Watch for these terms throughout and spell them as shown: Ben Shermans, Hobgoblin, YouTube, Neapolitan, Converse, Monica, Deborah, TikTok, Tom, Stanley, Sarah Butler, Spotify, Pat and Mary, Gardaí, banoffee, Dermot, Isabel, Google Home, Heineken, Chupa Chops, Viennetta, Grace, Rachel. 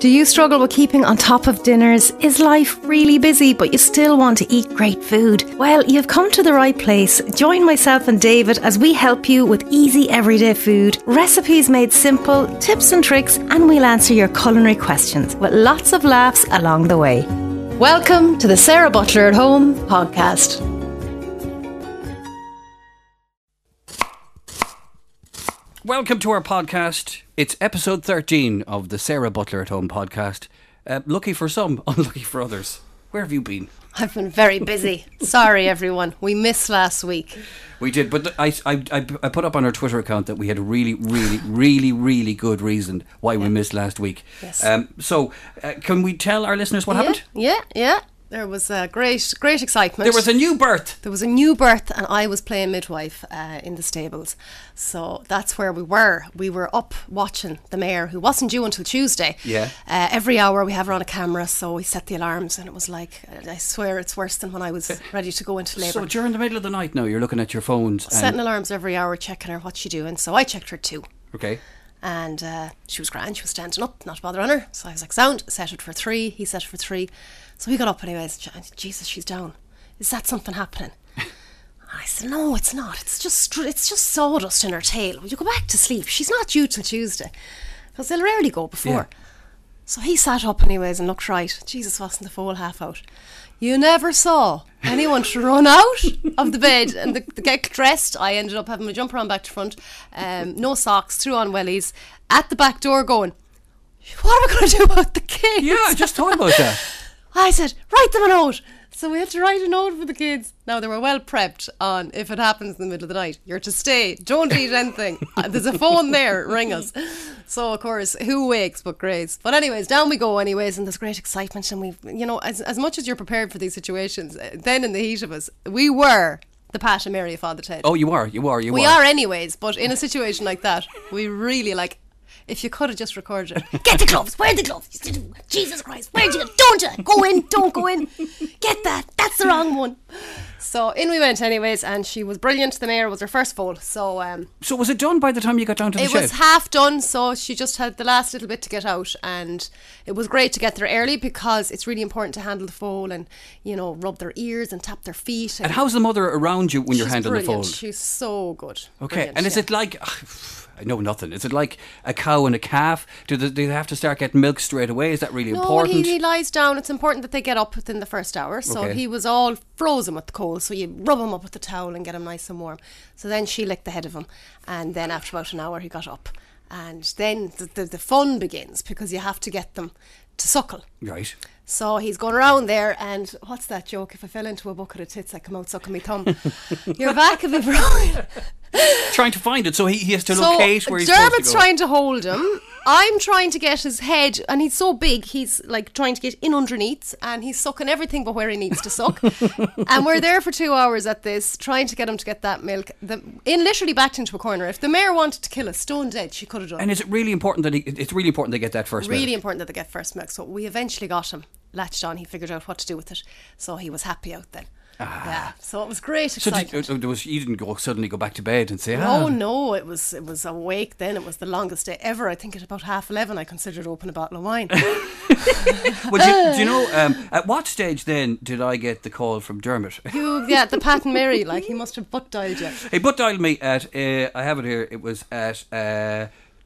Do you struggle with keeping on top of dinners? Is life really busy, but you still want to eat great food? Well, you've come to the right place. Join myself and David as we help you with easy everyday food, recipes made simple, tips and tricks, and we'll answer your culinary questions with lots of laughs along the way. Welcome to the Sarah Butler at Home podcast. Welcome to our podcast. It's episode 13 of the Sarah Butler at Home podcast. Lucky for some, unlucky for others. Where have you been? I've been very busy. Sorry, everyone. We missed last week. We did, but I put up on our Twitter account that we had a really good reason why we missed last week. Yes. So can we tell our listeners what happened? Yeah. There was great excitement. There was a new birth. And I was playing midwife in the stables. So that's where we were. We were up watching the mare, who wasn't due until Tuesday. Yeah. Every hour we have her on a camera, so we set the alarms, and it was like, I swear it's worse than when I was ready to go into labour. So during the middle of the night now, you're looking at your phones. Setting alarms every hour, checking her, what's she doing. So I checked her too. Okay. And she was grand. She was standing up, not bothering her. So I was like, sound, set it for 3. He set it for 3. So he got up anyways. Jesus, she's down. Is that something happening? And I said, no, it's not. It's just sawdust in her tail. Will you go back to sleep? She's not due till Tuesday. Because they'll rarely go before. Yeah. So he sat up anyways and looked right. Jesus, wasn't the foal half out? You never saw anyone run out of the bed and the get dressed. I ended up having my jumper on back to front, no socks, threw on wellies, at the back door going, what am I going to do about the kids? Yeah, I just thought about that. I said, write them a note. So we had to write a note for the kids. Now, they were well prepped on, if it happens in the middle of the night, you're to stay. Don't eat anything. There's a phone there. Ring us. So, of course, who wakes but Grace? But anyways, down we go anyways, and there's great excitement. And we, you know, as much as you're prepared for these situations, then in the heat of us, we were the Pat and Mary of Father Ted. Oh, you are. We are anyways, but in a situation like that, we really like... If you could have just recorded it. Get the gloves. Wear the gloves. Jesus Christ. Where'd you go? Don't you? Go in. Don't go in. Get that. That's the wrong one. So in we went anyways, and she was brilliant. The mare was her first foal. So so was it done by the time you got down to the shed? It was half done, so she just had the last little bit to get out. And it was great to get there early because it's really important to handle the foal and, you know, rub their ears and tap their feet. And how's the mother around you when you're handling the foal? She's so good. Okay. Brilliant, and is it like... I know nothing. Is it like a cow and a calf? Do they have to start getting milk straight away? Is that really important? No, when he lies down, it's important that they get up within the first hour. So okay. He was all frozen with the cold. So you rub him up with the towel and get him nice and warm. So then she licked the head of him. And then after about an hour, he got up. And then the fun begins because you have to get them to suckle. Right. So he's going around there, and what's that joke? If I fell into a bucket of tits, I'd come out sucking my thumb. Your back would be broken. Trying to find it, so he has to locate where he's supposed to go. Dermot's trying to hold him. I'm trying to get his head, and he's so big, he's like trying to get in underneath, and he's sucking everything but where he needs to suck. And we're there for 2 hours at this, trying to get him to get that milk. In literally backed into a corner. If the mare wanted to kill us, stone dead, she could have done. And is it really important that it's really important they get that first milk? Really important that they get first milk. So we eventually got him latched on. He figured out what to do with it, so he was happy out then. Ah. Yeah, so it was great excitement. So you didn't suddenly go back to bed and say, No, it was awake then. It was the longest day ever. I think at about 11:30 I considered opening a bottle of wine. Well, do you know, at what stage then did I get the call from Dermot? The Pat and Mary, like he must have butt dialed you. He butt dialed me at, I have it here, it was at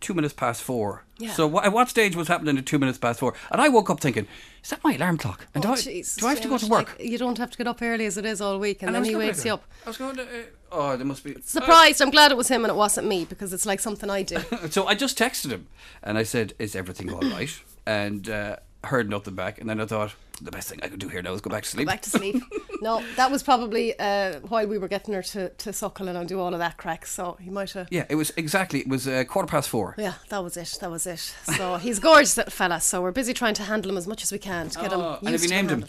4:02. Yeah. So at what stage was happening at 4:02? And I woke up thinking, is that my alarm clock? And do I have to go to work? Like, you don't have to get up early as it is all week, and then he wakes you up. I was going to... there must be... Surprised. I'm glad it was him and it wasn't me, because it's like something I do. So I just texted him, and I said, is everything all right? And heard nothing back, and then I thought, the best thing I could do here now is go back to sleep. No, that was probably while we were getting her to suckle and do all of that crack, so he might have... Yeah, it was 4:15. Yeah, that was it. So he's gorgeous, that fella, so we're busy trying to handle him as much as we can to get him used. And have you named him?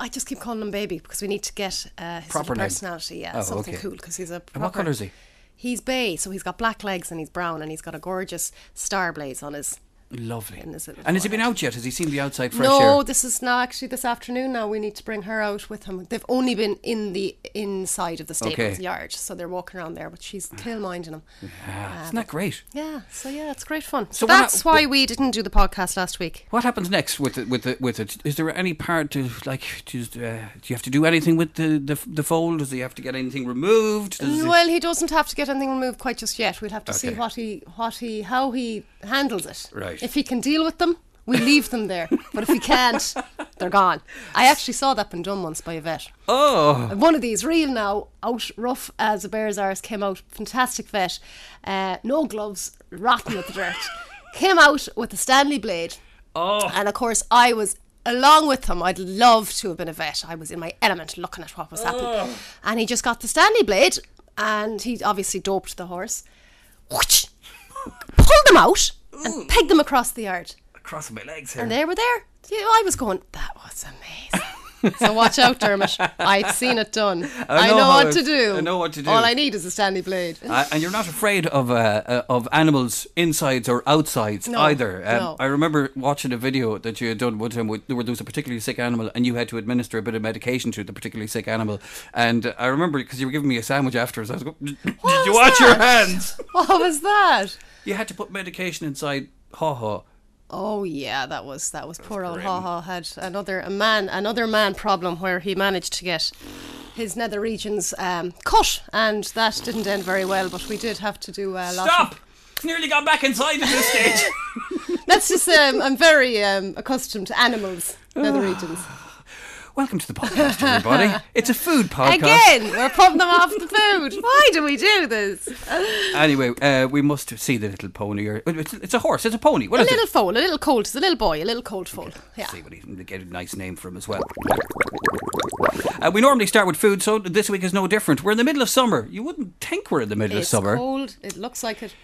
I just keep calling him baby because we need to get his proper personality, something cool, because he's a proper... And what colour is he? He's bay, so he's got black legs and he's brown, and he's got a gorgeous star blaze on his... Lovely. And has he been out yet? Has he seen the outside fresh air? No, this is now actually this afternoon now. We need to bring her out with him. They've only been in the inside of the stables yard, so they're walking around there, but she's still minding him. Yeah. Isn't that great? Yeah, so yeah, it's great fun. So that's why we didn't do the podcast last week. What happens next with it? Is there any part do you have to do anything with the foal? Does he have to get anything removed? Well, he doesn't have to get anything removed quite just yet. We'll have to see how he handles it. Right. If he can deal with them, we leave them there. But if he can't, they're gone. I actually saw that been done once by a vet. Oh. One of these, real now, out rough as the bear's arse, came out. Fantastic vet. No gloves, rotten with the dirt. Came out with a Stanley blade. Oh. And of course, I was along with him. I'd love to have been a vet. I was in my element looking at what was happening. And he just got the Stanley blade and he obviously doped the horse. Whoosh! Pulled them out. And pegged them across the yard. Across my legs here. And they were there. You know, I was going, that was amazing. So watch out, Dermot. I've seen it done. I know what to do. All I need is a Stanley blade. And you're not afraid of animals' insides or outsides either. No. I remember watching a video that you had done one time where there was a particularly sick animal and you had to administer a bit of medication to the particularly sick animal. And I remember, because you were giving me a sandwich afterwards, I was going, did you wash your hands? What was that? You had to put medication inside Haw-Haw. Oh yeah, that was poor old Haw-Haw had another man problem where he managed to get his nether regions cut, and that didn't end very well. But we did have to do a lot. Stop! It's nearly gone back inside at this stage. That's just I'm very accustomed to animals' nether regions. Welcome to the podcast, everybody. It's a food podcast. Again, we're popping them off the food. Why do we do this? Anyway, we must see the little pony. It's a horse, it's a pony. What a is little it? Foal, a little colt. It's a little boy, a little colt foal. Okay. Yeah. See what he can get a nice name for him as well. We normally start with food, so this week is no different. We're in the middle of summer. You wouldn't think we're in the middle of summer. It's cold. It looks like it.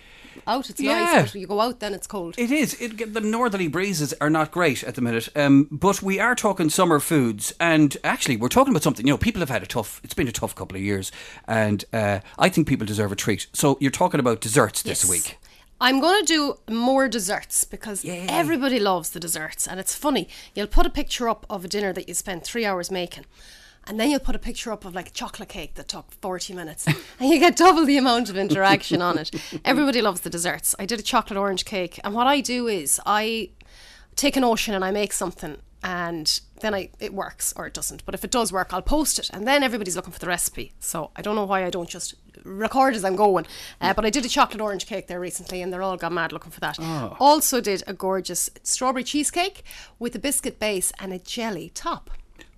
Out, it's nice, but you go out, then it's cold. It is. The northerly breezes are not great at the minute, but we are talking summer foods, and actually we're talking about something. You know, people have had it's been a tough couple of years, and I think people deserve a treat. So you're talking about desserts this week. I'm going to do more desserts because everybody loves the desserts, and it's funny. You'll put a picture up of a dinner that you spent 3 hours making, and then you'll put a picture up of like a chocolate cake that took 40 minutes and you get double the amount of interaction on it. Everybody loves the desserts. I did a chocolate orange cake, and what I do is I take an ocean and I make something, and then it works or it doesn't. But if it does work, I'll post it, and then everybody's looking for the recipe. So I don't know why I don't just record as I'm going. But I did a chocolate orange cake there recently, and they're all gone mad looking for that. Oh. Also did a gorgeous strawberry cheesecake with a biscuit base and a jelly top.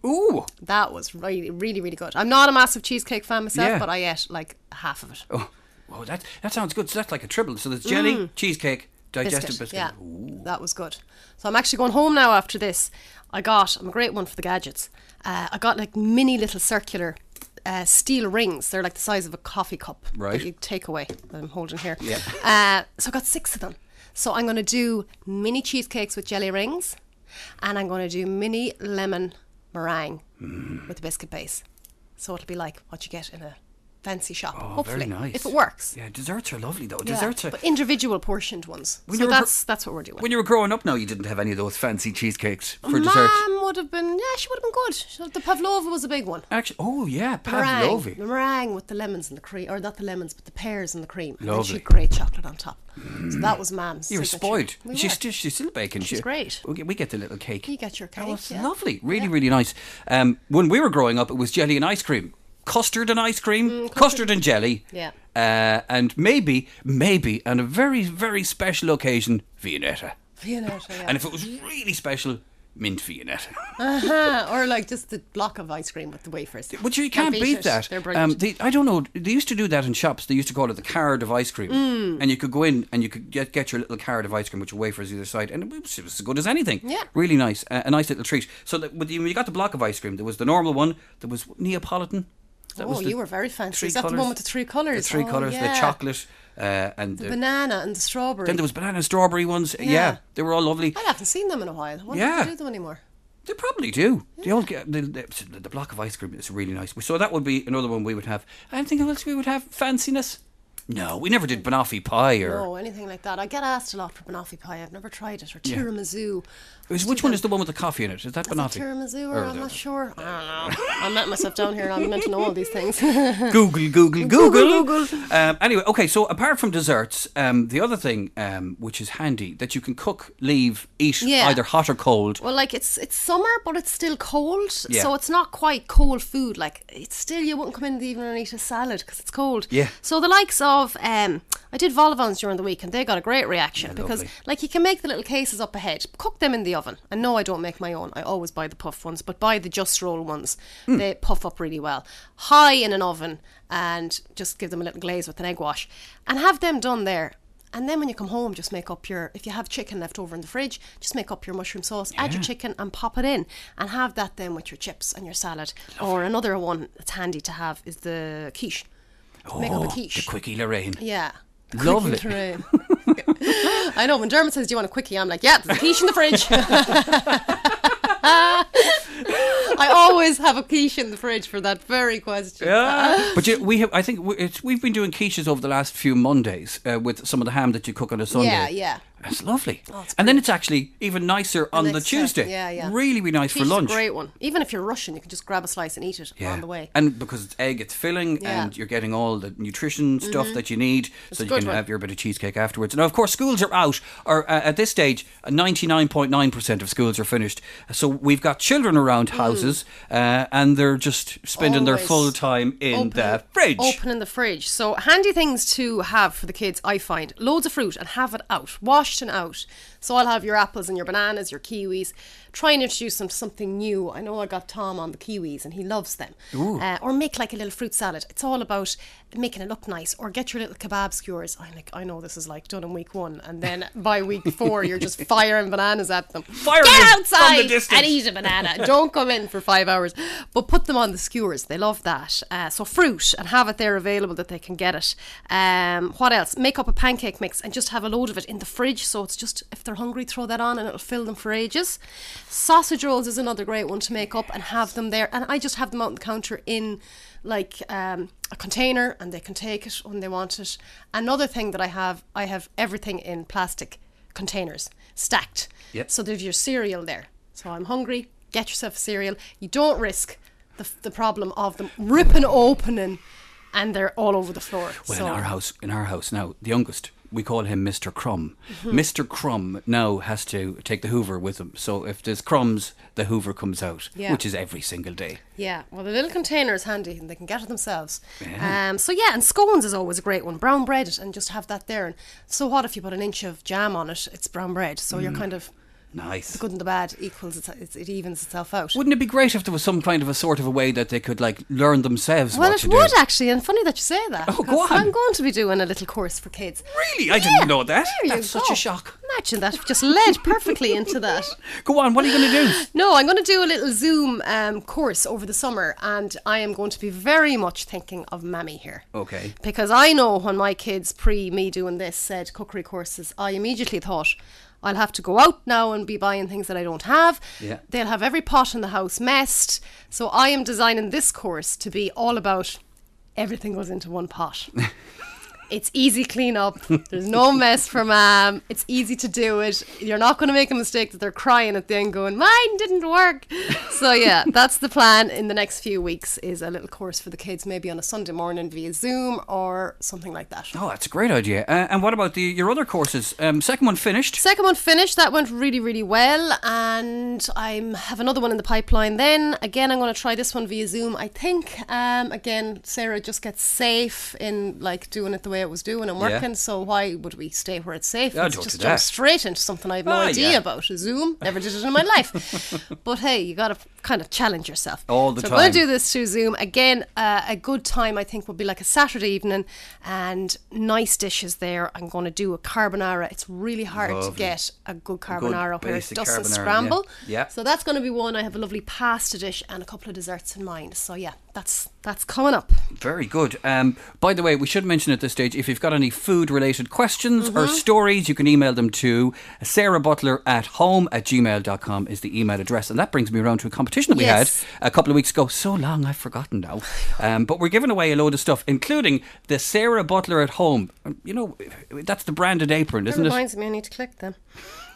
Ooh, that was really, really, really good. I'm not a massive cheesecake fan myself, but I ate like half of it. Oh, that sounds good. So that's like a triple. So there's jelly, cheesecake, digestive biscuit. Yeah, that was good. So I'm actually going home now after this. I'm a great one for the gadgets. I got like mini little circular steel rings. They're like the size of a coffee cup that you take away that I'm holding here. Yeah. So I got 6 of them. So I'm going to do mini cheesecakes with jelly rings, and I'm going to do mini lemon meringue with a biscuit base. So it'll be like what you get in a fancy shop, hopefully, very nice. If it works. Yeah, desserts are lovely though. Desserts are, but individual portioned ones. So that's what we're doing. When you were growing up now, you didn't have any of those fancy cheesecakes for dessert. Mum would have been, she would have been good. The pavlova was a big one. Actually, pavlova. The meringue with the lemons and the cream, or not the lemons, but the pears and the cream. Lovely. And she had great chocolate on top. So that was Mum's. You were spoiled. She's still baking. She's great. We get the little cake. You get your cake. Oh, it's lovely. Really, really nice. When we were growing up, it was jelly and ice cream. Custard and ice cream, custard and jelly, and maybe on a very, very special occasion, Viennetta, and if it was really special, mint Viennetta, or like just the block of ice cream with the wafers. Which you can't beat that. They're brilliant. I don't know. They used to do that in shops. They used to call it the card of ice cream, and you could go in and you could get your little card of ice cream with your wafers either side, and it was as good as anything. Yeah, really nice, a nice little treat. So when you got the block of ice cream, there was the normal one, there was Neapolitan. You were very fancy. Is that the one with the 3 colours? The 3 colours, the chocolate and the banana and the strawberry. Then there was banana and strawberry ones. Yeah, they were all lovely. I haven't seen them in a while. I wonder if they do them anymore. They probably do. Yeah. They all get the block of ice cream is really nice. So that would be another one we would have. I don't think else we would have fanciness. No, we never did banoffee pie or... No, anything like that. I get asked a lot for banoffee pie. I've never tried it. Or tiramisu. Which one is the one with the coffee in it? Is that banoffee? Tiramisu or I'm not sure. I don't know. I met myself down here and I'm meant to know all these things. Google. Anyway, okay, so apart from desserts, the other thing which is handy that you can cook, leave, eat either hot or cold. Well, like it's summer but it's still cold. Yeah. So it's not quite cold food. Like it's still, you wouldn't come in the evening and eat a salad because it's cold. Yeah. So the likes of... I did vol au vents during the week and they got a great reaction because like you can make the little cases up ahead, cook them in the oven. And no, I don't make my own. I always buy the puff ones, but buy the just roll ones. They puff up really well. High in an oven and just give them a little glaze with an egg wash and have them done there. And then when you come home, just make up your, if you have chicken left over in the fridge, just make up your mushroom sauce, add your chicken and pop it in and have that then with your chips and your salad. Lovely. Or another one that's handy to have is the quiche. Make up a quiche. The quickie Lorraine. Yeah. Lovely. Lorraine. I know, when Dermot says, do you want a quickie? I'm like, yeah, there's a quiche in the fridge. I always have a quiche in the fridge for that very question. Yeah. But we have, I think we've been doing quiches over the last few Mondays with some of the ham that you cook on a Sunday. Yeah, yeah. That's lovely. Oh, and then it's actually even nicer on the Tuesday. Yeah, yeah. Really be nice for lunch. It's a great one. Even if you're rushing, you can just grab a slice and eat it on the way. And because it's egg, it's filling and you're getting all the nutrition stuff that you need, so you can have your bit of cheesecake afterwards. Now, of course, schools are out, or at this stage, 99.9% of schools are finished. So we've got children around houses and they're just spending their full time in the fridge. Opening the fridge. So handy things to have for the kids, I find. Loads of fruit and have it out. Wash and out. So I'll have your apples and your bananas, your kiwis. Try and introduce them to something new. I know I got Tom on the kiwis and he loves them. Or make like a little fruit salad. It's all about making it look nice. Or get your little kebab skewers. I'm like, I know this is like done in week one and then by week four you're just firing bananas at them. Get outside and eat a banana. Don't come in for 5 hours. But put them on the skewers. They love that. So fruit and have it there available that they can get it. What else? Make up a pancake mix and just have a load of it in the fridge. So it's just, if they're hungry, throw that on and it'll fill them for ages. Sausage rolls is another great one to make up and have them there. And I just have them out on the counter in like a container and they can take it when they want it. Another thing that I have everything in plastic containers stacked. Yep. So there's your cereal there. So I'm hungry, get yourself a cereal. You don't risk the problem of them ripping opening and they're all over the floor. Well, so in our house now, the youngest, we call him Mr. Crumb. Mr. Crumb now has to take the Hoover with him. So if there's crumbs, the Hoover comes out, which is every single day. Yeah, well, the little container is handy and they can get it themselves. Yeah. So yeah, and scones is always a great one. Brown bread it and just have that there. And so what if you put an inch of jam on it? It's brown bread. So you're kind of... Nice. The good and the bad equals it evens itself out. Wouldn't it be great if there was some kind of a sort of a way that they could like learn themselves? Well, it would actually, and funny that you say that. Oh, go on. I'm going to be doing a little course for kids. Really? I didn't know that. That's such a shock. Imagine that. We've just led perfectly into that. Go on. What are you going to do? No, I'm going to do a little Zoom course over the summer, and I am going to be very much thinking of Mammy here. Okay. Because I know when my kids pre me doing this said cookery courses, I immediately thought, I'll have to go out now and be buying things that I don't have. Yeah. They'll have every pot in the house messed. So I am designing this course to be all about everything goes into one pot. It's easy clean up. There's no mess for mom. It's easy to do it. You're not going to make a mistake that they're crying at the end going, mine didn't work. So yeah, that's the plan in the next few weeks is a little course for the kids, maybe on a Sunday morning via Zoom or something like that. Oh, that's a great idea. And what about your other courses? Second one finished. Second one finished. That went really, really well. And I have another one in the pipeline then. Again, I'm going to try this one via Zoom, I think. Again, Sarah just gets safe in like doing it the way it was doing and working, so why would we stay where it's safe? Let's just jump straight into something I have no idea about. Zoom, never did it in my life. But hey, you got to kind of challenge yourself all the time. So I'm going to do this through Zoom again. A good time I think would be like a Saturday evening, and nice dishes there. I'm going to do a carbonara. It's really hard to get a good carbonara where it doesn't scramble. Yeah. So that's going to be one. I have a lovely pasta dish and a couple of desserts in mind. So yeah, that's coming up. Very good. By the way, we should mention at this stage, if you've got any food related questions or stories, you can email them to sarahbutler@home@gmail.com is the email address. And that brings me around to a competition competition that we had a couple of weeks ago. So long, I've forgotten now. But we're giving away a load of stuff, including the Sarah Butler at Home. You know, that's the branded apron, isn't it? That reminds me, I need to collect them.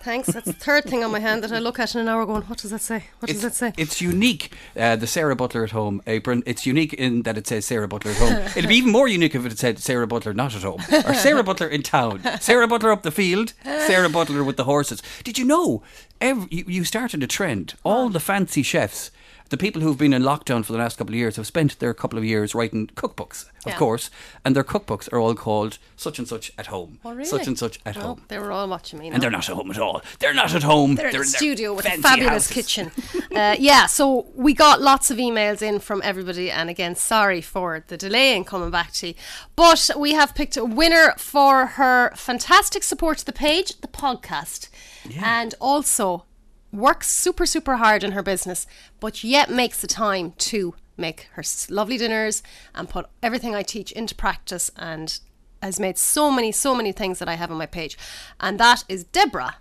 Thanks. That's the third thing on my hand that I look at in an hour going, what does that say? What does that say? It's unique, the Sarah Butler at Home apron. It's unique in that it says Sarah Butler at Home. It'd be even more unique if it said Sarah Butler not at home, or Sarah Butler in town, Sarah Butler up the field, Sarah Butler with the horses. Did you know, you started a trend, all the fancy chefs, the people who've been in lockdown for the last couple of years have spent their couple of years writing cookbooks, of course, and their cookbooks are all called such and such at home. Oh, really? Such and such at home. They were all watching me now. And they're not at home at all. They're not at home. They're in the studio with a fabulous kitchen. So we got lots of emails in from everybody, and again, sorry for the delay in coming back to you. But we have picked a winner for her fantastic support to the page, the podcast, and also works super, super hard in her business, but yet makes the time to make her lovely dinners and put everything I teach into practice, and has made so many things that I have on my page. And that is Deborah.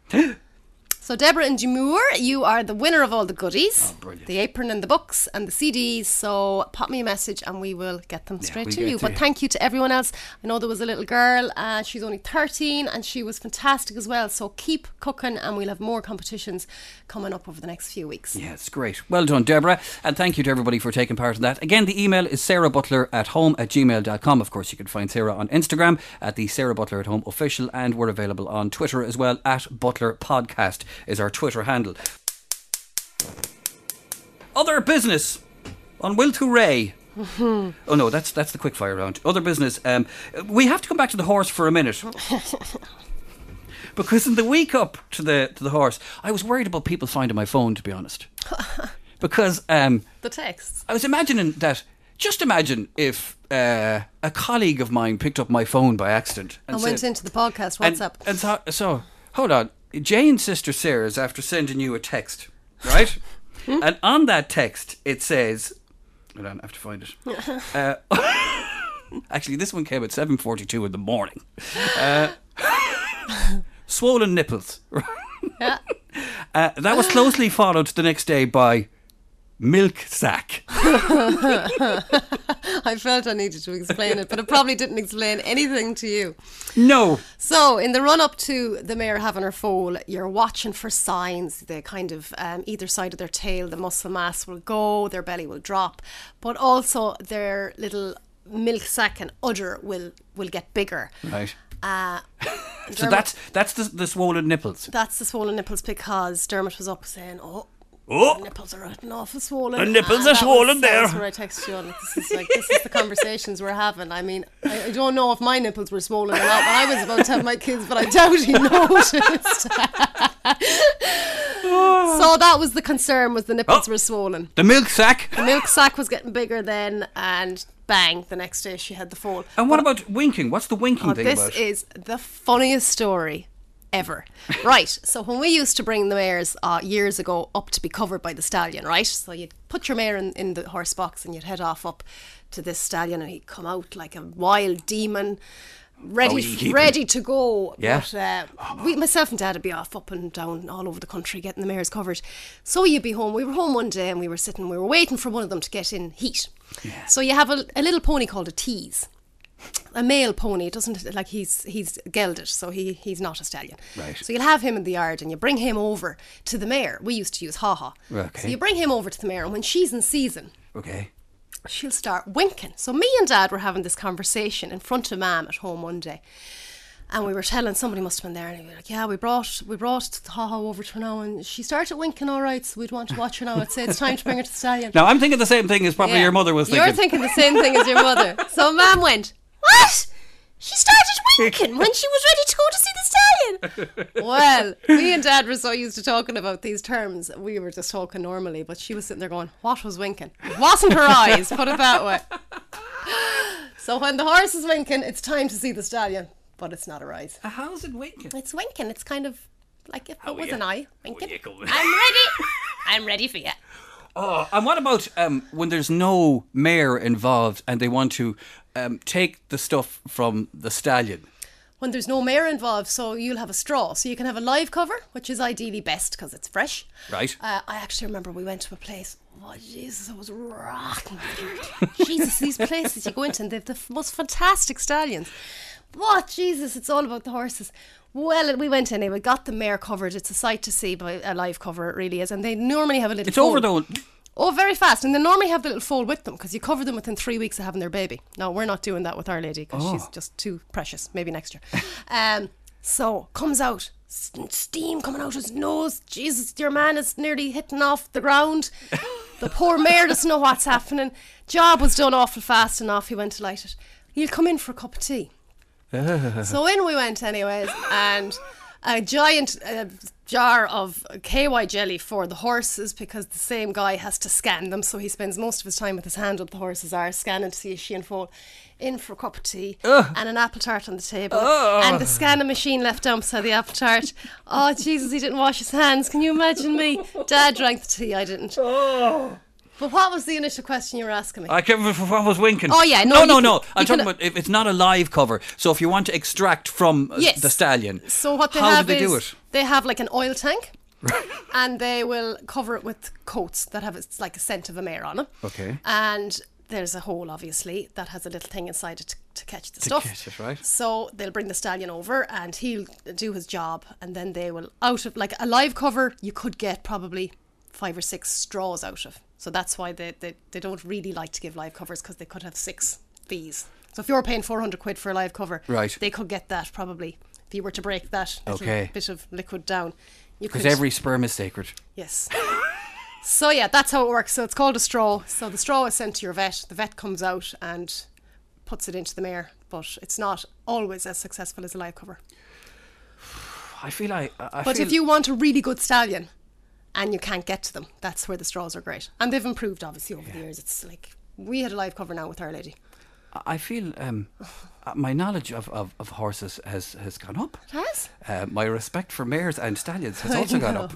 So Deborah and Jimmoor, you are the winner of all the goodies. Oh, brilliant. The apron and the books and the CDs. So pop me a message and we will get them straight to you. But thank you to everyone else. I know there was a little girl, she's only 13 and she was fantastic as well. So keep cooking and we'll have more competitions coming up over the next few weeks. Yeah, it's great. Well done, Deborah. And thank you to everybody for taking part in that. Again, the email is sarahbutleratHome@gmail.com. Of course, you can find Sarah on Instagram at the Sarah Butler at Home Official, and we're available on Twitter as well at Butler Podcast. Is our Twitter handle. Other business on Will to Ray. Mm-hmm. Oh no, that's the quickfire round. Other business. We have to come back to the horse for a minute. Because in the week up to the horse, I was worried about people finding my phone, to be honest. Because the texts. I was imagining that. Just imagine if a colleague of mine picked up my phone by accident and went into the podcast. What's up? And so hold on. Jane's sister Sarah's after sending you a text, right? And on that text, it says... Hold on, I have to find it. Actually, this one came at 7:42 in the morning. Swollen nipples. Yeah. That was closely followed the next day by... milk sack. I felt I needed to explain it, but it probably didn't explain anything to you. No. So in the run up to the mare having her foal, you're watching for signs. The kind of either side of their tail, the muscle mass will go, their belly will drop, but also their little milk sack and udder will get bigger. Right. So that's the swollen nipples. That's the swollen nipples, because Dermot was up saying, Oh, the nipples are right and awful swollen. The nipples are swollen there. That's where I text you on. This is the conversations we're having. I mean, I don't know if my nipples were swollen or not when I was about to have my kids, but I doubt he noticed. So that was the concern, was the nipples were swollen. The milk sack. The milk sack was getting bigger then, and bang, the next day she had the fall. And what about winking? What's the winking thing about? This is the funniest story ever. Right, so when we used to bring the mares years ago up to be covered by the stallion, right? So you'd put your mare in the horse box and you'd head off up to this stallion and he'd come out like a wild demon, ready to go. Yeah. But myself and Dad would be off up and down all over the country getting the mares covered. So you'd be home. We were home one day and we were waiting for one of them to get in heat. Yeah. So you have a little pony called a tease. A male pony, doesn't, like, he's gelded, so he's not a stallion. Right. So you'll have him in the yard and you bring him over to the mare. We used to use Haw-Haw. Okay. So you bring him over to the mare, and when she's in season, okay, she'll start winking. So me and Dad were having this conversation in front of Mam at home one day, and we were telling, somebody must have been there, and we were like, yeah, we brought Haw-Haw over to her now, and she started winking, all right, so we'd want to watch her now. I'd say it's time to bring her to the stallion. Now, I'm thinking the same thing as probably your mother was thinking. You're thinking the same thing as your mother. So Mam went... What? She started winking when she was ready to go to see the stallion. Well, me and Dad were so used to talking about these terms. We were just talking normally, but she was sitting there going, what was winking? It wasn't her eyes, put it that way. So when the horse is winking, it's time to see the stallion, but it's not her eyes. How's it winking? It's winking. It's kind of like if it was an eye winking. I'm ready. I'm ready for you. Oh, and what about when there's no mare involved and they want to take the stuff from the stallion? When there's no mare involved, so you'll have a straw. So you can have a live cover, which is ideally best because it's fresh. Right. I actually remember we went to a place, oh Jesus, I was rocking. Jesus, these places you go into and they have the most fantastic stallions. What, Jesus, it's all about the horses. Well, we went anyway, got the mare covered. It's a sight to see, by a live cover, it really is. And they normally have a little foal. It's over though. Oh, very fast. And they normally have the little foal with them because you cover them within 3 weeks of having their baby. No, we're not doing that with Our Lady because she's just too precious. Maybe next year. So, comes out. Steam coming out his nose. Jesus, your man is nearly hitting off the ground. The poor mare doesn't know what's happening. Job was done awful fast and off he went to light it. He'll come in for a cup of tea. So in we went anyways, and a giant jar of KY jelly for the horses because the same guy has to scan them, so he spends most of his time with his hand up the horses are scanning to see if she and foal. In for a cup of tea and an apple tart on the table and the scanning machine left down beside the apple tart. Oh Jesus, he didn't wash his hands. Can you imagine me? Dad drank the tea, I didn't. But what was the initial question you were asking me? I can't remember what I was winking. Oh yeah, no. I'm talking about if it's not a live cover. So if you want to extract from the stallion, so what they they have like an oil tank, and they will cover it with coats that have it's like a scent of a mare on them. Okay. And there's a hole, obviously, that has a little thing inside it to catch the stuff. To catch it, right. So they'll bring the stallion over and he'll do his job, and then they will out of like a live cover. You could get probably 5 or 6 straws out of. So that's why they don't really like to give live covers because they could have 6 fees. So if you're paying 400 quid for a live cover, right, they could get that probably if you were to break that little bit of liquid down. Because every sperm is sacred. Yes. So yeah, that's how it works. So it's called a straw. So the straw is sent to your vet. The vet comes out and puts it into the mare. But it's not always as successful as a live cover. But if you want a really good stallion... and you can't get to them. That's where the straws are great. And they've improved, obviously, over the years. It's like, we had a live cover now with Our Lady. I feel my knowledge of horses has gone up. It has? My respect for mares and stallions has also gone up.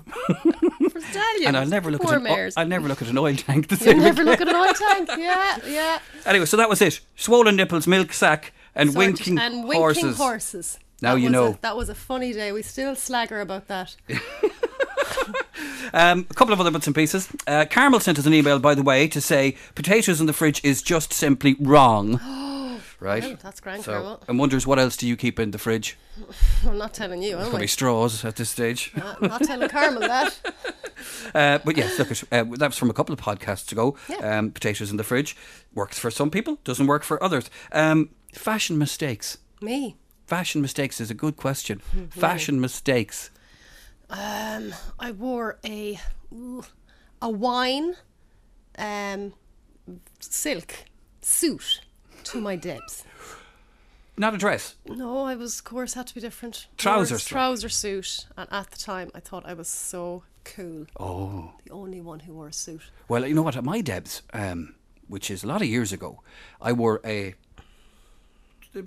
For stallions? And I'll never look at an oil tank the same. You'll never look at an oil tank, yeah. Anyway, so that was it. Swollen nipples, milk sack, and winking horses. Now you know. That was a funny day. We still slagger about that. A couple of other bits and pieces. Carmel sent us an email, by the way, to say potatoes in the fridge is just simply wrong. Right, well, that's grand, Carmel. And wonders what else do you keep in the fridge? I'm not telling you. It's going to be straws at this stage. Not telling Carmel that. But yes, look, that was from a couple of podcasts ago. Yeah. Potatoes in the fridge works for some people, doesn't work for others. Fashion mistakes. Me. Fashion mistakes is a good question. Mm-hmm. Fashion mistakes. I wore a wine silk suit to my debs. Not a dress? No, I was, of course, had to be different. Trouser suit. And at the time, I thought I was so cool. Oh. The only one who wore a suit. Well, you know what? At my debs, which is a lot of years ago, I wore a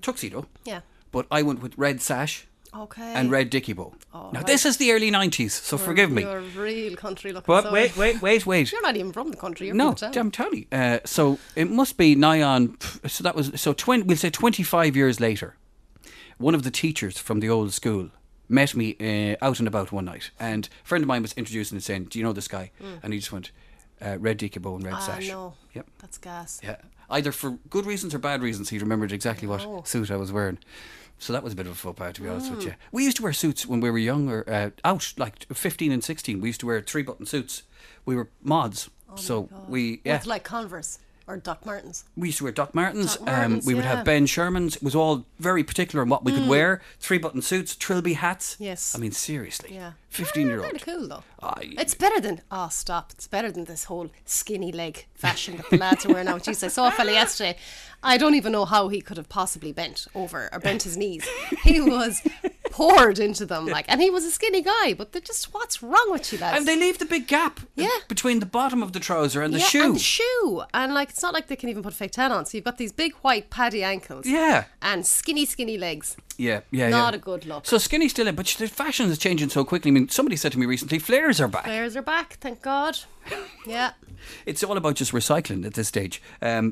tuxedo. Yeah. But I went with red sash. Okay. And red dicky bow. This is the early 90s, so forgive me. You're a real country looking. But wait. You're not even from the country. You're from the town. I'm telling you. So it must be nigh on. So that was 25 years later. One of the teachers from the old school met me out and about one night, and a friend of mine was introducing and saying, "Do you know this guy?" Mm. And he just went, "Red dicky bow and red sash." No. Yep. That's gas. Yeah. Either for good reasons or bad reasons, he remembered exactly what suit I was wearing. So that was a bit of a faux pas, to be honest with you. We used to wear suits when we were younger, out like 15 and 16. We used to wear 3-button suits. We were mods. With like Converse or Doc Martins. We used to wear Doc Martins. We would have Ben Shermans. It was all very particular in what we could wear. 3-button suits, Trilby hats. Yes. I mean, seriously. Yeah. 15-year-old. Kind of cool, though. It's better than... Oh, stop. It's better than this whole skinny leg fashion that the lads are wearing now. Jeez, I saw a fella yesterday. I don't even know how he could have possibly bent over or bent his knees. He was... poured into them and he was a skinny guy, but they're just, what's wrong with you lads? And they leave the big gap between the bottom of the trouser and the shoe. And the shoe, and like it's not like they can even put fake tan on, so you've got these big white paddy ankles and skinny legs. Not a good look. So skinny still in, but the fashion is changing so quickly. I mean, somebody said to me recently, flares are back. Flares are back, thank God. Yeah. It's all about just recycling at this stage.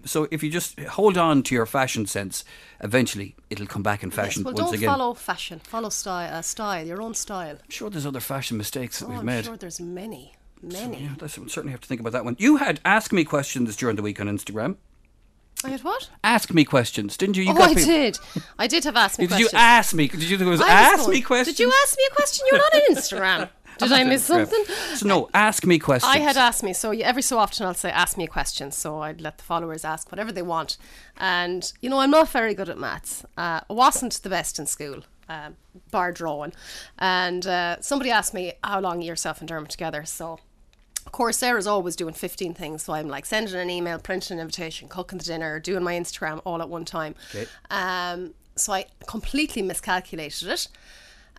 So if you just hold on to your fashion sense, eventually it'll come back in fashion once again. Well, don't follow fashion. Follow style, your own style. I'm sure there's other fashion mistakes that we've made. I'm sure there's many. many. So, yeah, I certainly have to think about that one. You had Ask Me Questions during the week on Instagram. I had what? Ask me questions, didn't you? I did. I did have ask me questions. Did you ask me? Did you think it was ask me questions? Did you ask me a question? You're not on Instagram. Did I miss something? So no, ask me questions. I had asked me. So every so often I'll say ask me a question. So I'd let the followers ask whatever they want. And, you know, I'm not very good at maths. I wasn't the best in school, bar drawing. And somebody asked me, how long are yourself and Dermot together? So... of course, Sarah's always doing 15 things, so I'm like sending an email, printing an invitation, cooking the dinner, doing my Instagram all at one time. Okay. So I completely miscalculated it.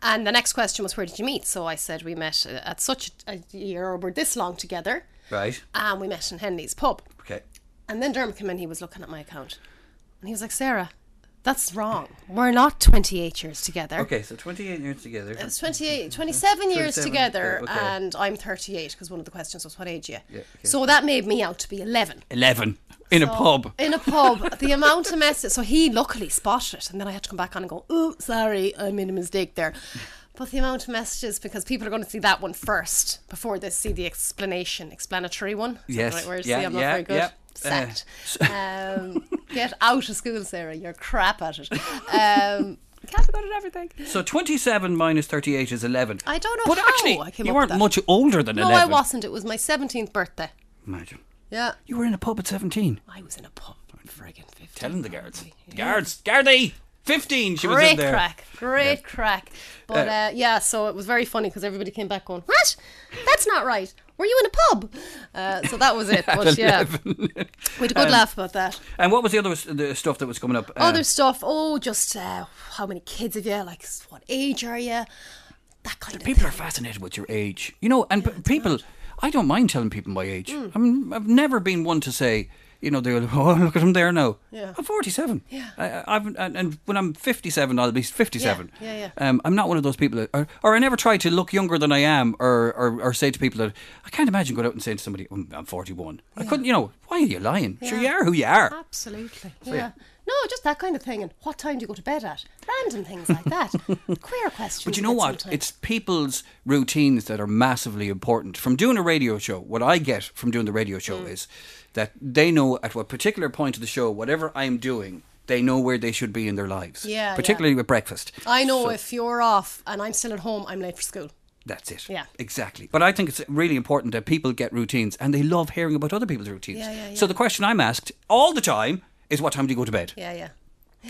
And the next question was, where did you meet? So I said, we met at such a year, or we're this long together. Right. And we met in Henley's pub. Okay. And then Dermot came in, he was looking at my account. And he was like, Sarah, that's wrong. We're not 28 years together. Okay, so 28 years together. It's 27 years together, okay. And I'm 38, because one of the questions was, what age are you? Yeah, okay. So that made me out to be 11. 11. In a pub. In a pub. The amount of messages. So he luckily spotted it, and then I had to come back on and go, oh, sorry, I made a mistake there. But the amount of messages, because people are going to see that one first, before they see the explanatory one. Is yes. That the right word? Yeah, see, I'm not very good. Yeah. Sacked. Get out of school, Sarah. You're crap at it. Can't be good at everything. So 27 minus 38 is 11. I don't know. But how actually, I came you weren't much older than 11. No, I wasn't. It was my 17th birthday. Imagine. Yeah. You were in a pub at 17. I was in a pub at friggin' 15. Telling the guards. Yeah. Guards, Gardaí. 15. She was in there. Great crack. But yeah, so it was very funny because everybody came back going, what? That's not right. Were you in a pub? So that was it. But yeah, we had a good laugh about that. And what was the stuff that was coming up? Other stuff. Oh, just how many kids have you? Like, what age are you? That kind of people thing. Are fascinated with your age, you know. And people, right. I don't mind telling people my age. I mean, I've never been one to say, you know, they go, oh, look at him there now. Yeah. I'm 47. Yeah. And when I'm 57, I'll be 57. Yeah. I'm not one of those people that, or I never try to look younger than I am, or say to people that, I can't imagine going out and saying to somebody, I'm 41. Yeah. I couldn't, you know, why are you lying? Yeah. Sure you are who you are. Absolutely. So, yeah. No, just that kind of thing. And what time do you go to bed at? Random things like that. Queer questions. But you know what? Sometimes. It's people's routines that are massively important. From doing a radio show, what I get from doing the radio show is that they know at what particular point of the show, whatever I'm doing, they know where they should be in their lives. Yeah. Particularly with breakfast. I know if you're off and I'm still at home, I'm late for school. That's it. Yeah. Exactly. But I think it's really important that people get routines, and they love hearing about other people's routines. Yeah. So the question I'm asked all the time is, what time do you go to bed? Yeah.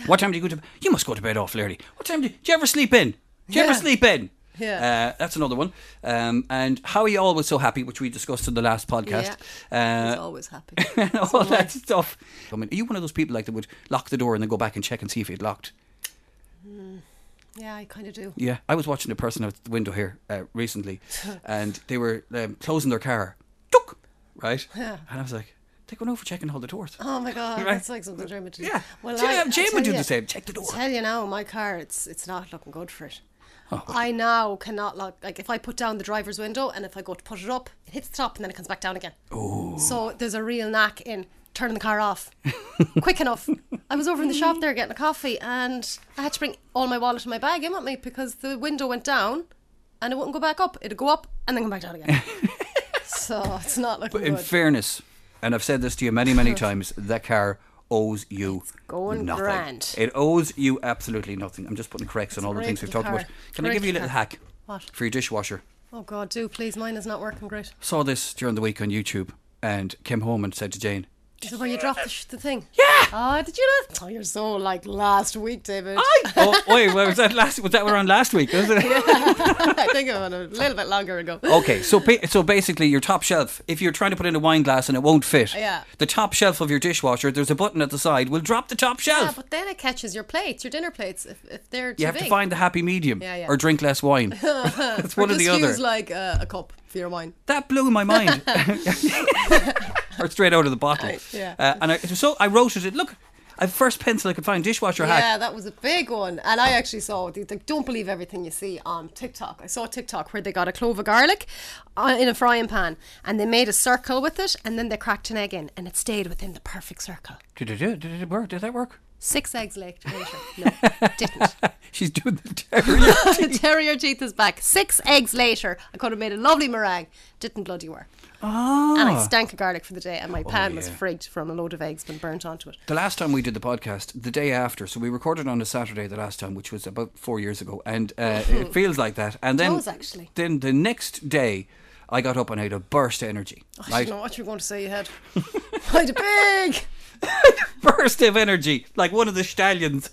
What time do you go to bed? You must go to bed awful early. What time do you ever sleep in? Do you ever sleep in? Yeah. That's another one. And how are you always so happy, which we discussed in the last podcast. Yeah. He's always happy. And all that stuff. I mean, are you one of those people like that would lock the door and then go back and check and see if it locked? Yeah, I kind of do. Yeah. I was watching a person out the window here recently, and they were closing their car. Right? Yeah. And I was like, they go over checking all the doors. Oh my God, right? That's like something Jane would do. Yeah, well, Jane would do the same. Check the door. I tell you now, my car, it's not looking good for it. Oh, I now cannot lock. Like if I put down the driver's window and if I go to put it up, it hits the top and then it comes back down again. Oh. So there's a real knack in turning the car off quick enough. I was over in the shop there getting a coffee, and I had to bring all my wallet and my bag in with me because the window went down and it wouldn't go back up. It'd go up and then come back down again. So it's not looking good. But in fairness, and I've said this to you many, many times, that car owes you nothing. Grand. It owes you absolutely nothing. I'm just putting corrects on all the things we've talked about. Can I give you a little hack? What? For your dishwasher. Oh God, do please. Mine is not working great. Saw this during the week on YouTube and came home and said to Jane, is it where you dropped the thing? Yeah! Oh, did you not? Oh, you're so like last week, David. Was that around last week? Was it? Yeah. I think it was a little bit longer ago. Okay, so basically your top shelf, if you're trying to put in a wine glass and it won't fit, the top shelf of your dishwasher, there's a button at the side, will drop the top shelf. Yeah, but then it catches your plates, your dinner plates, if they're too big. You have to find the happy medium or drink less wine. It's one or the other. Just use like a cup for your wine. That blew my mind. Or straight out of the bottle. And I wrote it. Look, I first pencil I could find, dishwasher hack. Yeah, that was a big one. And I actually saw, don't believe everything you see on TikTok. I saw TikTok where they got a clove of garlic in a frying pan and they made a circle with it and then they cracked an egg in and it stayed within the perfect circle. Did that work? 6 eggs later. No, didn't. She's doing the terrier teeth. The terrier teeth is back. 6 eggs later. I could have made a lovely meringue. Didn't bloody work. Oh. And I stank of garlic for the day, and my pan was frigged from a load of eggs been burnt onto it. The last time we did the podcast, the day after, so we recorded on a Saturday the last time, which was about 4 years ago, and it feels like that. And then, it was actually. Then the next day, I got up and I had a burst of energy. I didn't know what you were going to say you had. I had a big... burst of energy, like one of the stallions.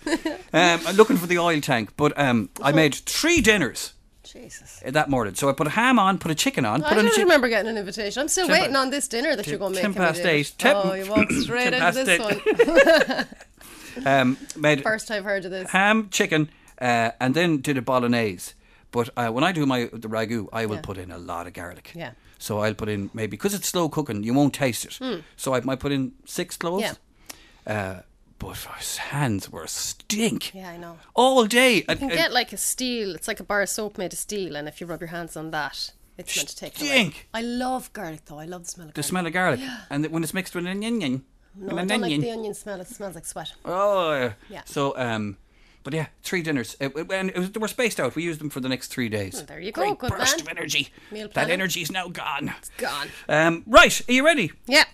I'm looking for the oil tank, but I made 3 dinners. Jesus. That morning. So I put a ham on, put a chicken on. I don't remember getting an invitation. I'm still waiting on this dinner that you're going to make. 10 past 8. Oh, you walked straight into this one. Made first I've heard of this. Ham, chicken, and then did a bolognese. But when I do the ragu, I will put in a lot of garlic. Yeah. So I'll put in maybe, because it's slow cooking, you won't taste it. Mm. So I might put in 6 cloves. Yeah. But our hands were stink. Yeah, I know. All day. You can get like a steel, it's like a bar of soap made of steel, and if you rub your hands on that, it's meant to take it away. I love garlic though, I love the smell of garlic. The smell of garlic. Yeah. And when it's mixed with an onion. No, I don't like the onion smell, it smells like sweat. Oh, yeah. So, but yeah, 3 dinners. And they were spaced out. We used them for the next 3 days. Well, there you go. Great burst of energy. That energy is now gone. It's gone. Right, are you ready? Yeah.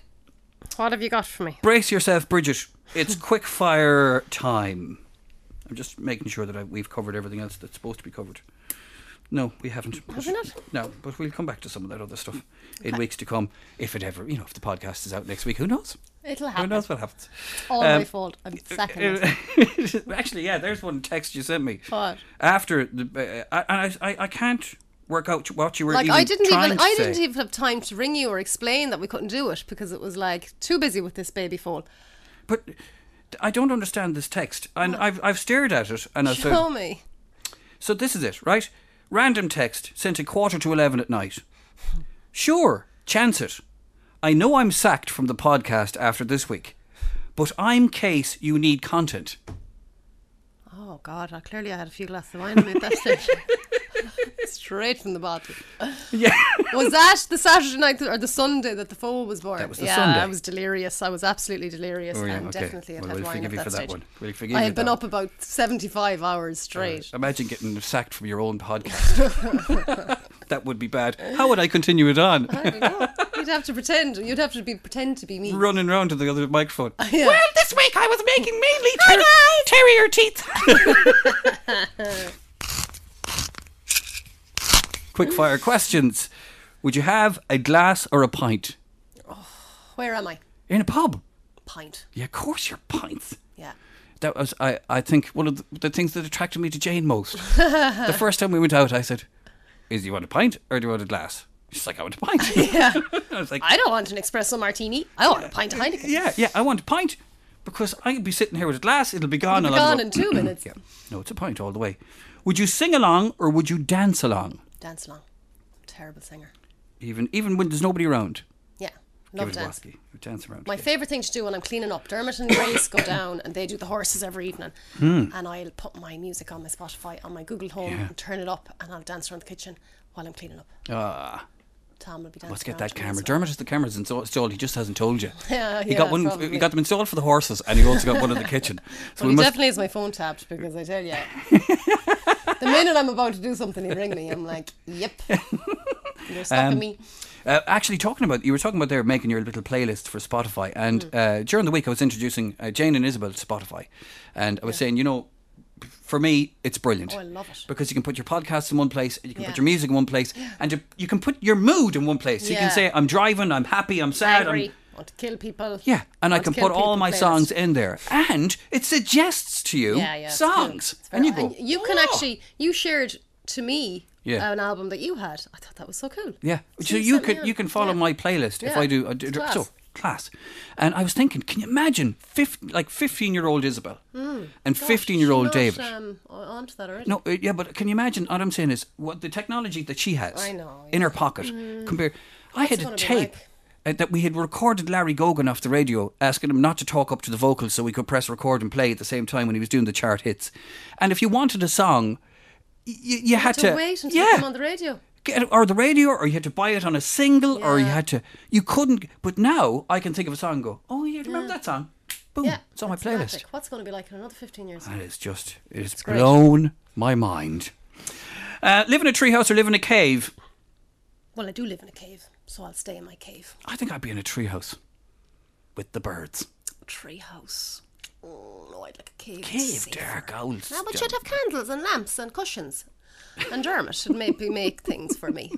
What have you got for me? Brace yourself, Bridget. It's quick fire time. I'm just making sure that we've covered everything else that's supposed to be covered. No, we haven't. Have we not? No, but we'll come back to some of that other stuff in weeks to come. If it ever, if the podcast is out next week, who knows? It'll happen. Who knows what happens? All my fault. I'm second. Actually, yeah, there's one text you sent me. What? After, I can't work out what you were like, I didn't even have time to ring you or explain that we couldn't do it because it was like too busy with this baby fall. But I don't understand this text, and what? I've stared at it, and I've show me. So this is it, right? Random text sent at 11:15 at night. Sure, chance it. I know I'm sacked from the podcast after this week, but I'm case you need content. Oh God! Clearly, I had a few glasses of wine at that stage. Straight from the bottle. Yeah. Was that the Saturday night or the Sunday that the foal was born? That was the Sunday. I was delirious. I was absolutely delirious. Oh, yeah, and definitely had wine at that stage. We'll forgive you for that one. I had been up about 75 hours straight. Imagine getting sacked from your own podcast. That would be bad. How would I continue it on? I don't know. You'd have to pretend. You'd have to pretend to be me. Running round to the other microphone. Yeah. Well, this week I was making mainly terrier teeth. Quick fire questions. Would you have a glass or a pint? Oh, where am I? In a pub. Pint. Yeah, of course you're pints. Yeah. That was, I think, one of the things that attracted me to Jane most. The first time we went out, I said, do you want a pint or do you want a glass? She's like, I want a pint. Yeah. I was like, I don't want an espresso martini. I want a pint of Heineken. Yeah, I want a pint because I could be sitting here with a glass. It'll be gone. It'll be gone in 2 minutes. Yeah. No, it's a pint all the way. Would you sing along or would you dance along? Dance along. Terrible singer. Even when there's nobody around. Yeah. Love dance. Dance around. My favourite thing to do when I'm cleaning up, Dermot and Grace go down and they do the horses every evening. Mm. And I'll put my music on my Spotify, on my Google Home, and turn it up, and I'll dance around the kitchen while I'm cleaning up. Tom will be dancing. Let's get that camera. Dermot has the cameras installed. He just hasn't told you. He got them installed for the horses, and he also got one in the kitchen. So he definitely has my phone tapped, because I tell you, the minute I'm about to do something, he ring me. I'm like, yep, you're stopping me. Actually, you were talking about there making your little playlist for Spotify, and during the week I was introducing Jane and Isabel to Spotify, and I was saying, for me, it's brilliant. Oh, I love it. Because you can put your podcast in one place, and you can put your music in one place, and you can put your mood in one place. So you can say, I'm driving, I'm happy, I'm sad, I want to kill people. Yeah, and I can put all my songs in there. And it suggests to you songs. Cool. And you go, and you can actually, you shared to me an album that you had. I thought that was so cool. Yeah, so you can follow my playlist if I do. Class. And I was thinking, can you imagine 15-year-old Isabel and 15-year-old David? Onto that already. No, but can you imagine? What I'm saying is what the technology that she has in her pocket compared. I had a tape that we had recorded Larry Gogan off the radio, asking him not to talk up to the vocals so we could press record and play at the same time when he was doing the chart hits. And if you wanted a song, you had to wait until it came on the radio. Or you had to buy it on a single, or you couldn't. But now I can think of a song and go, oh yeah, remember that song? Boom. Yeah, it's on my playlist. Magic. What's going to be like in another 15 years? And it's just, it's blown great. My mind. Live in a treehouse or live in a cave? Well, I do live in a cave, so I'll stay in my cave. I think I'd be in a treehouse with the birds. Treehouse. Oh, no, I'd like a cave. Cave, dark, old. Now, but you'd have candles and lamps and cushions. And Dermot should maybe make things for me.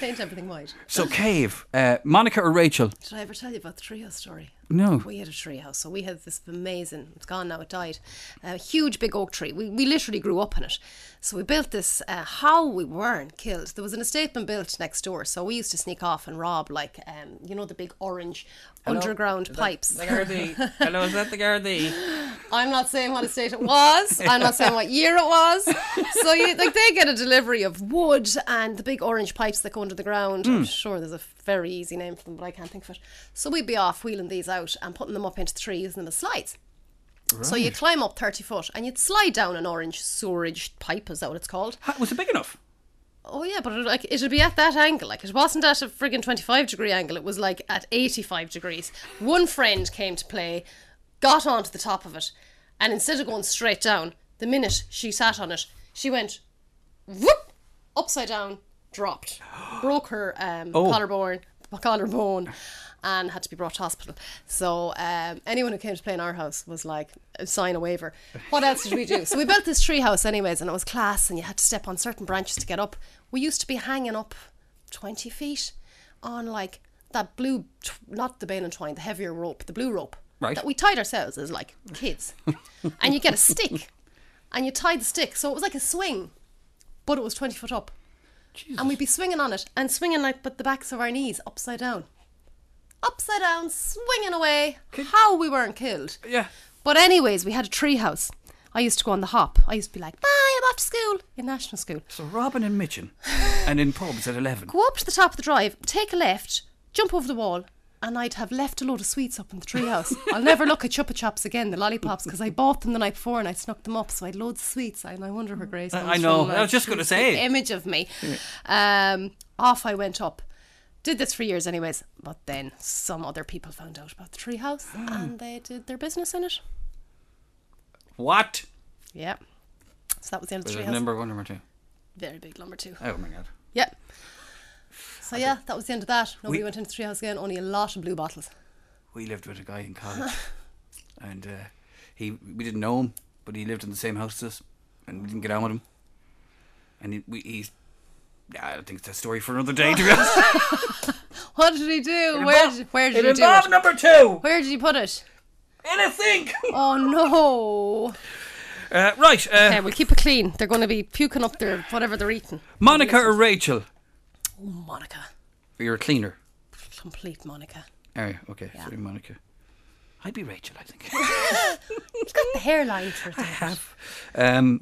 Paint everything white. So cave, Monica or Rachel? Did I ever tell you about the treehouse story? No. We had a treehouse, so we had this amazing, it's gone now, it died, a huge big oak tree. We literally grew up in it. So we built this, how we weren't killed. There was an escapement built next door, so we used to sneak off and rob, like, you know, the big orange underground pipes. The Gardaí. Hello, is that the Gardaí? I'm not saying what estate it was. I'm not saying what year it was. So you, like, they get a delivery of wood and the big orange pipes that go under the ground. I'm sure there's a very easy name for them, but I can't think of it. So we'd be off wheeling these out and putting them up into the tree using them as slides. Right. So you'd climb up 30 foot and you'd slide down an orange sewerage pipe, is that what it's called? Was it big enough? Oh yeah, but like it'd be at that angle. Like it wasn't at a friggin' 25 degree angle, it was like at 85 degrees. One friend came to play, got onto the top of it, and instead of going straight down, the minute she sat on it, she went whoop, upside down, dropped, broke her collarbone and had to be brought to hospital. So anyone who came to play in our house was like, sign a waiver. What else did we do? So we built this tree house anyways, and it was class, and you had to step on certain branches to get up. We used to be hanging up 20 feet on like that blue, not the bale and twine, the heavier rope, the blue rope, right, that we tied ourselves as like kids. And you get a stick and you tie the stick, so it was like a swing, but it was 20 foot up. Jesus. And we'd be swinging on it and swinging like but the backs of our knees upside down. Upside down, swinging away. How we weren't killed. Yeah. But anyways, we had a tree house. I used to go on the hop. I used to be like, bye, I'm off to school. In national school. So robbing and mitching and in pubs at 11. Go up to the top of the drive, take a left, jump over the wall, and I'd have left a load of sweets up in the tree house. I'll never look at Chupa Chops again, the lollipops, because I bought them the night before and I snuck them up, so I had loads of sweets. And I wonder where Grace comes I know, from, like, I was just going to say. The image of me. Off I went up. Did this for years anyways, but then some other people found out about the treehouse and they did their business in it. What? Yeah. So that was the end of the treehouse. Number one, number two. Very big number two. Oh my God. Yeah. So yeah, that was the end of that. Nobody went into the treehouse again, only a lot of blue bottles. We lived with a guy in college and we didn't know him, but he lived in the same house as us and we didn't get on with him. And I think it's a story for another day. What did he do? Where did he do it? Involved number two. Where did he put it? In a sink. Oh no. Right. Okay, we'll keep it clean. They're going to be puking up their whatever they're eating. Monica or Rachel? Oh, Monica. You're a cleaner. Complete Monica. Oh, okay. Yeah. Sorry, Monica. I'd be Rachel, I think. You've got the hairline for it. I have.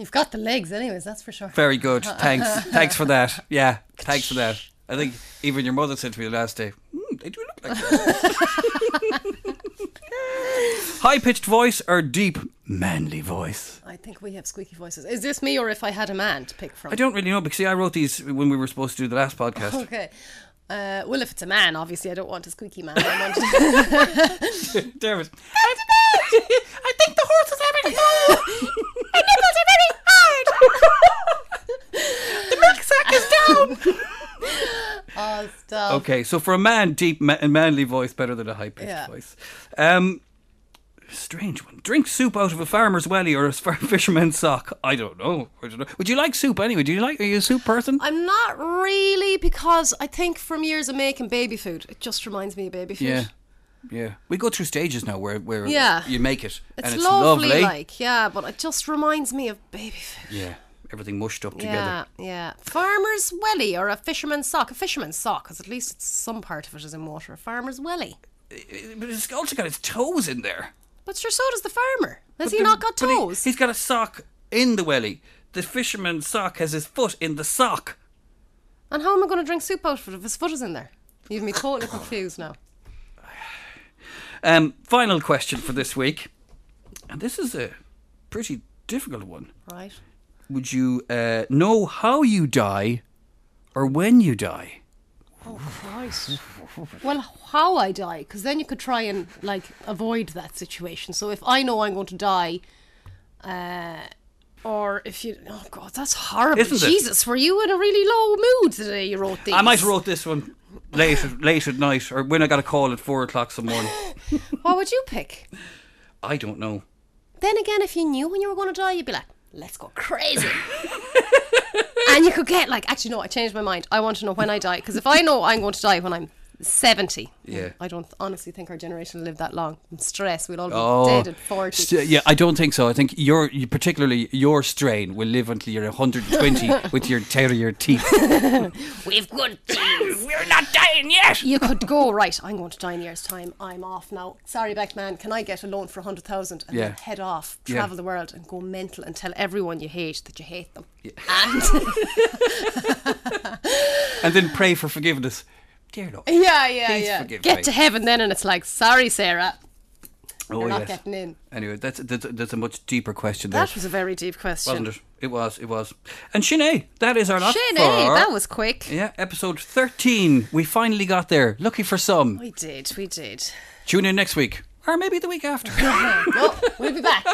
You've got the legs anyways, that's for sure. Very good. Thanks. Thanks for that. Yeah. Thanks for that. I think even your mother said to me the last day, they do look like that. High-pitched voice or deep, manly voice? I think we have squeaky voices. Is this me or if I had a man to pick from? I don't really know, because see, I wrote these when we were supposed to do the last podcast. Okay. Well, if it's a man, obviously, I don't want a squeaky man. Dermot. I think the horse is having fun. My nipples are very hard. The milk sack is down. Oh, stop. Okay, so for a man, deep and manly voice better than a high-pitched voice. Strange one. Drink soup out of a farmer's welly or a fisherman's sock. I don't know. Would you like soup anyway? Are you a soup person? I'm not really, because I think from years of making baby food, it just reminds me of baby food. Yeah. Yeah. We go through stages now where you make it. It's lovely. Like, yeah, but it just reminds me of baby food. Yeah. Everything mushed up together. Yeah. Farmer's welly or a fisherman's sock. A fisherman's sock, because at least some part of it is in water. A farmer's welly. But it's also got its toes in there. But sure, so does the farmer. Has he not got toes? He's got a sock in the welly. The fisherman's sock has his foot in the sock. And how am I going to drink soup out of it if his foot is in there? You've me totally confused now. Final question for this week. And this is a pretty difficult one. Right. Would you know how you die or when you die? Oh, God. nice. Well, how I die, because then you could try and like avoid that situation. So if I know I'm going to die, or if you, oh God, that's horrible. Isn't it? Jesus, were you in a really low mood the day you wrote these? I might have wrote this one late at night, or when I got a call at 4 o'clock some morning. What would you pick? I don't know. Then again, if you knew when you were going to die, you'd be like, let's go crazy. And you could get like, actually no, I changed my mind. I want to know when I die, because if I know I'm going to die when I'm 70, yeah, I don't honestly think our generation will live that long. I'm stressed, we'll all be dead at 40. Yeah, I don't think so. I think particularly your strain will live until you're 120 with your terrier teeth. We've got teeth. We're not dying yet. You could go, right, I'm going to die in a year's time, I'm off now, sorry back man, can I get a loan for 100,000 and then head off, travel the world and go mental and tell everyone you hate that you hate them, and then pray for forgiveness. Dear Lord, please forgive me. Get to heaven then, and it's like, sorry, Sarah, you're not getting in. Anyway, that's a much deeper question. That was a very deep question, wasn't it? It was. And Sinead, that is our lot. Sinead, that was quick. Yeah, episode 13. We finally got there. Lucky for some. We did. Tune in next week, or maybe the week after. No, we'll be back.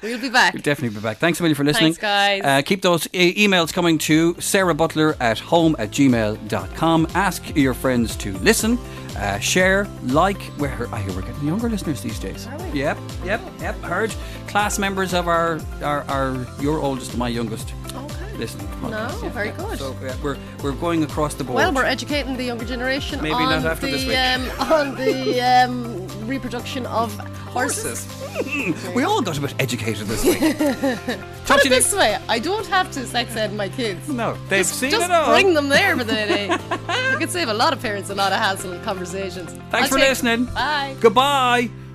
We'll definitely be back. Thanks a million for listening. Thanks, guys. Keep those emails coming to sarahbutler@home@gmail.com. Ask your friends to listen, share, like. We're getting younger listeners these days. Are we? Yep. Heard. Class members of our your oldest and my youngest. Listening. Podcast. No, yeah, very good. So we're going across the board. Well, we're educating the younger generation. Maybe on not after the, this week. On the reproduction of horses. We all got a bit educated this week. Put it this way, I don't have to sex ed my kids. No, they've seen it all. Just bring them there for the day. You could save a lot of parents a lot of hassle and conversations. Thanks for listening. Bye. Goodbye.